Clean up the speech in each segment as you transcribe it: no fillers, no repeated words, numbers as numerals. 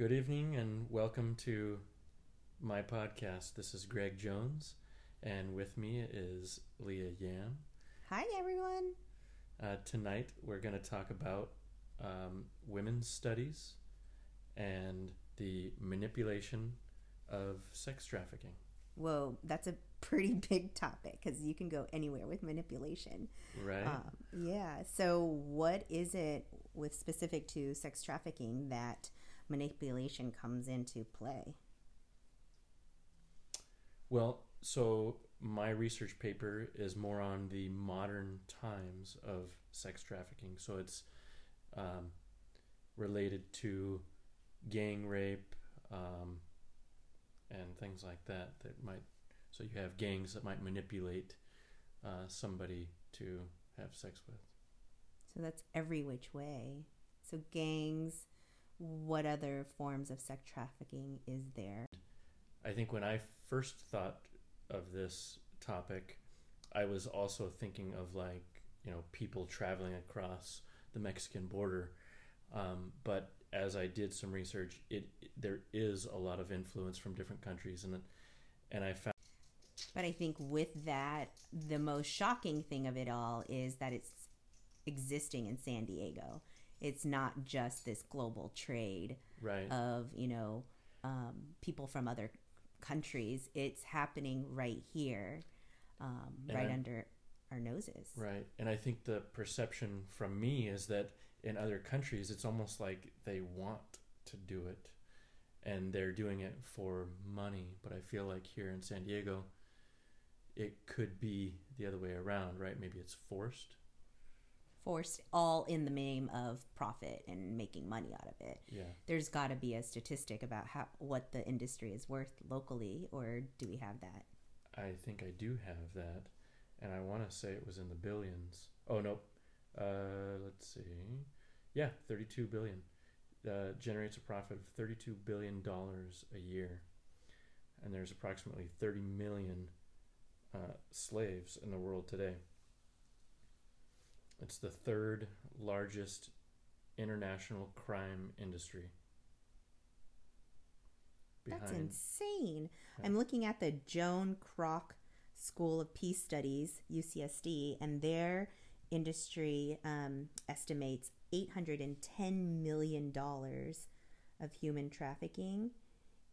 Good evening and welcome to my podcast. This is Greg Jones, and with me is Leah Yam. Hi, everyone. Tonight, we're going to talk about women's studies and the manipulation of sex trafficking. Whoa, that's a pretty big topic because you can go anywhere with manipulation. Right. So what is it with specific to sex trafficking that manipulation comes into play? Well, so my research paper is more on the modern times of sex trafficking. So it's related to gang rape and things like that. So you have gangs that might manipulate somebody to have sex with. So that's every which way. So gangs. What other forms of sex trafficking is there? I think when I first thought of this topic, I was also thinking of people traveling across the Mexican border. But as I did some research, there is a lot of influence from different countries, and I found. But I think with that, the most shocking thing of it all is that it's existing in San Diego. It's not just this global trade of, people from other countries. It's happening right here, under our noses. Right. And I think the perception from me is that in other countries, it's almost like they want to do it and they're doing it for money. But I feel like here in San Diego, it could be the other way around, right? Maybe it's forced. Forced all in the name of profit and making money out of it. Yeah. There's got to be a statistic about what the industry is worth locally, or do we have that? I think I do have that, and I want to say it was in the billions. Oh, no. Let's see. Yeah, $32 billion. Generates a profit of $32 billion a year, and there's approximately 30 million slaves in the world today. It's the third largest international crime industry. That's insane. Yeah. I'm looking at the Joan Kroc School of Peace Studies, UCSD, and their industry estimates $810 million of human trafficking,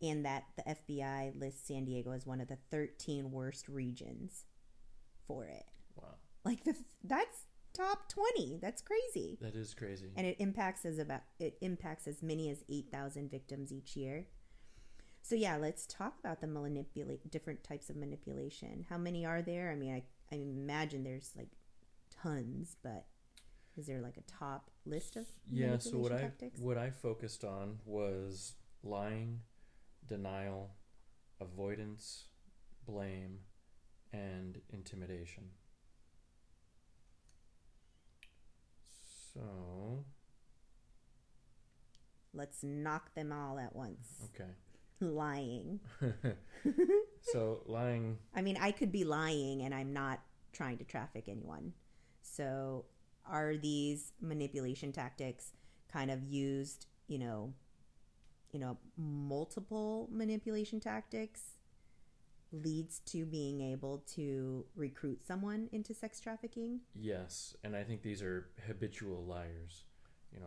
and that the FBI lists San Diego as one of the 13 worst regions for it. Wow. That's top 20. That's crazy. That is crazy. And it impacts as many as 8,000 victims each year. So yeah, let's talk about the different types of manipulation. How many are there? I mean, I imagine there's tons, but is there a top list of manipulation so tactics? What I focused on was lying, denial, avoidance, blame, and intimidation. So let's knock them all at once. Okay. Lying. So lying. I mean, I could be lying and I'm not trying to traffic anyone. So are these manipulation tactics kind of used, multiple manipulation tactics leads to being able to recruit someone into sex trafficking? Yes, and I think these are habitual liars.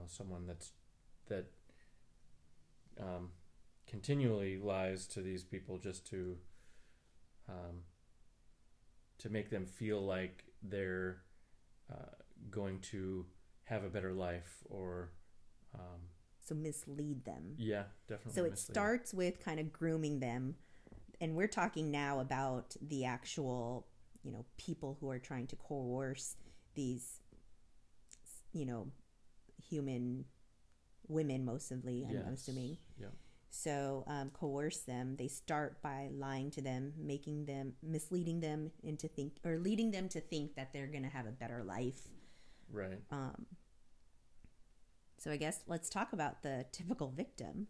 Someone that continually lies to these people just to make them feel like they're going to have a better life, or so mislead them. Yeah, definitely. So it starts with kind of grooming them. And we're talking now about the actual, people who are trying to coerce these, human women mostly, I'm assuming. Yeah. So coerce them. They start by lying to them, misleading them leading them to think that they're going to have a better life. Right. So I guess let's talk about the typical victim.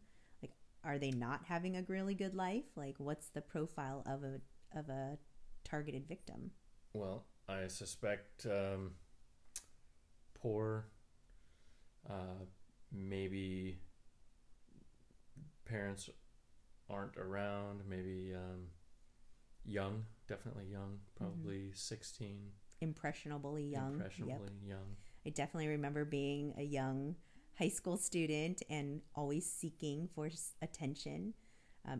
Are they not having a really good life? What's the profile of a targeted victim? Well, I suspect poor, maybe parents aren't around, maybe young, definitely young, probably 16. Impressionably young. Impressionably young. I definitely remember being a young high school student and always seeking for attention,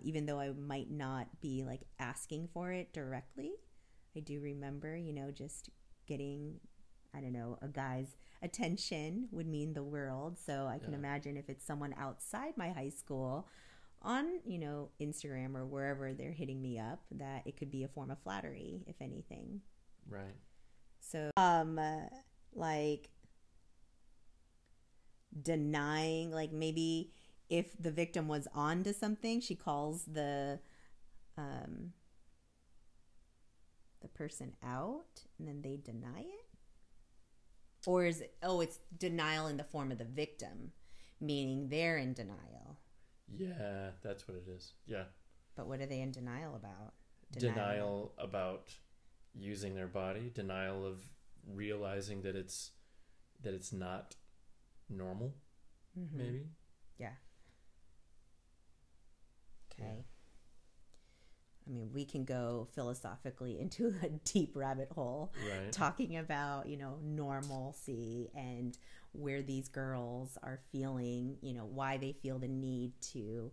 even though I might not be like asking for it directly. I do remember, you know, just getting, I don't know, a guy's attention would mean the world. So I can imagine if it's someone outside my high school on, you know, Instagram or wherever they're hitting me up, that it could be a form of flattery, if anything. Right. So, like denying, like maybe if the victim was onto something, she calls the person out and then they deny it. Or is it, oh, it's denial in the form of the victim, meaning they're in denial. Yeah, that's what it is. Yeah. But what are they in denial about? Denial about using their body, denial of realizing that it's not normal, maybe. Yeah. Okay. Yeah. I mean, we can go philosophically into a deep rabbit hole talking about, you know, normalcy and where these girls are feeling, you know, why they feel the need to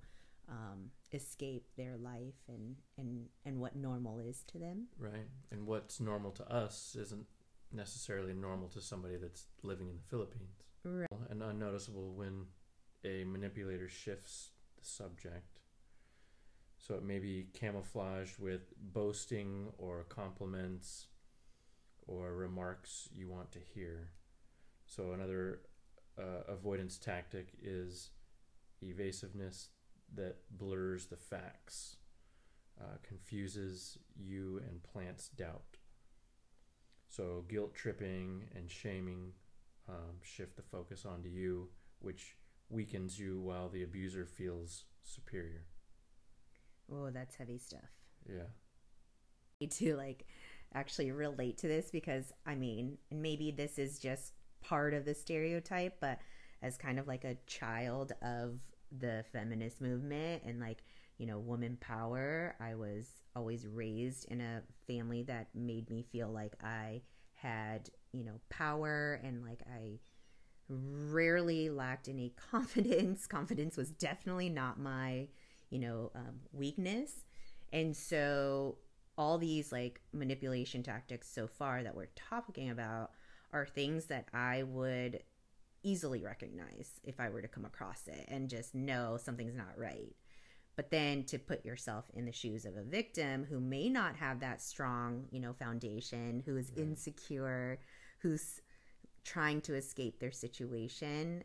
escape their life and what normal is to them. Right. And what's normal to us isn't necessarily normal to somebody that's living in the Philippines. Right. And unnoticeable when a manipulator shifts the subject. So it may be camouflaged with boasting or compliments or remarks you want to hear. So another avoidance tactic is evasiveness that blurs the facts, confuses you and plants doubt. So guilt tripping and shaming shift the focus onto you, which weakens you while the abuser feels superior. Oh, that's heavy stuff. Yeah. I need to like actually relate to this because I mean, maybe this is just part of the stereotype, but as kind of like a child of the feminist movement and like, you know, woman power, I was always raised in a family that made me feel like I had, you know, power and like I rarely lacked any confidence. Confidence was definitely not my, you know, weakness. And so all these like manipulation tactics so far that we're talking about are things that I would easily recognize if I were to come across it and just know something's not right. But then to put yourself in the shoes of a victim who may not have that strong, you know, foundation, who is insecure, who's trying to escape their situation,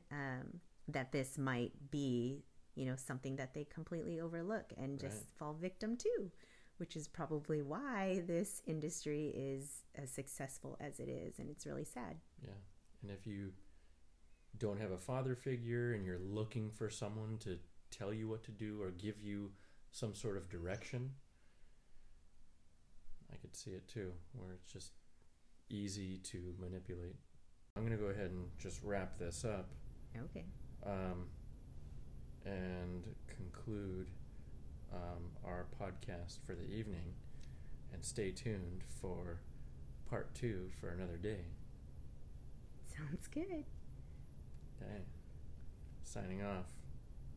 that this might be, you know, something that they completely overlook and just fall victim to, which is probably why this industry is as successful as it is. And it's really sad. Yeah. And if you don't have a father figure and you're looking for someone to tell you what to do or give you some sort of direction, I could see it too, where it's just easy to manipulate. I'm going to go ahead and just wrap this up. Okay. And conclude our podcast for the evening, and stay tuned for part 2 for another day. Sounds good. Okay. Signing off.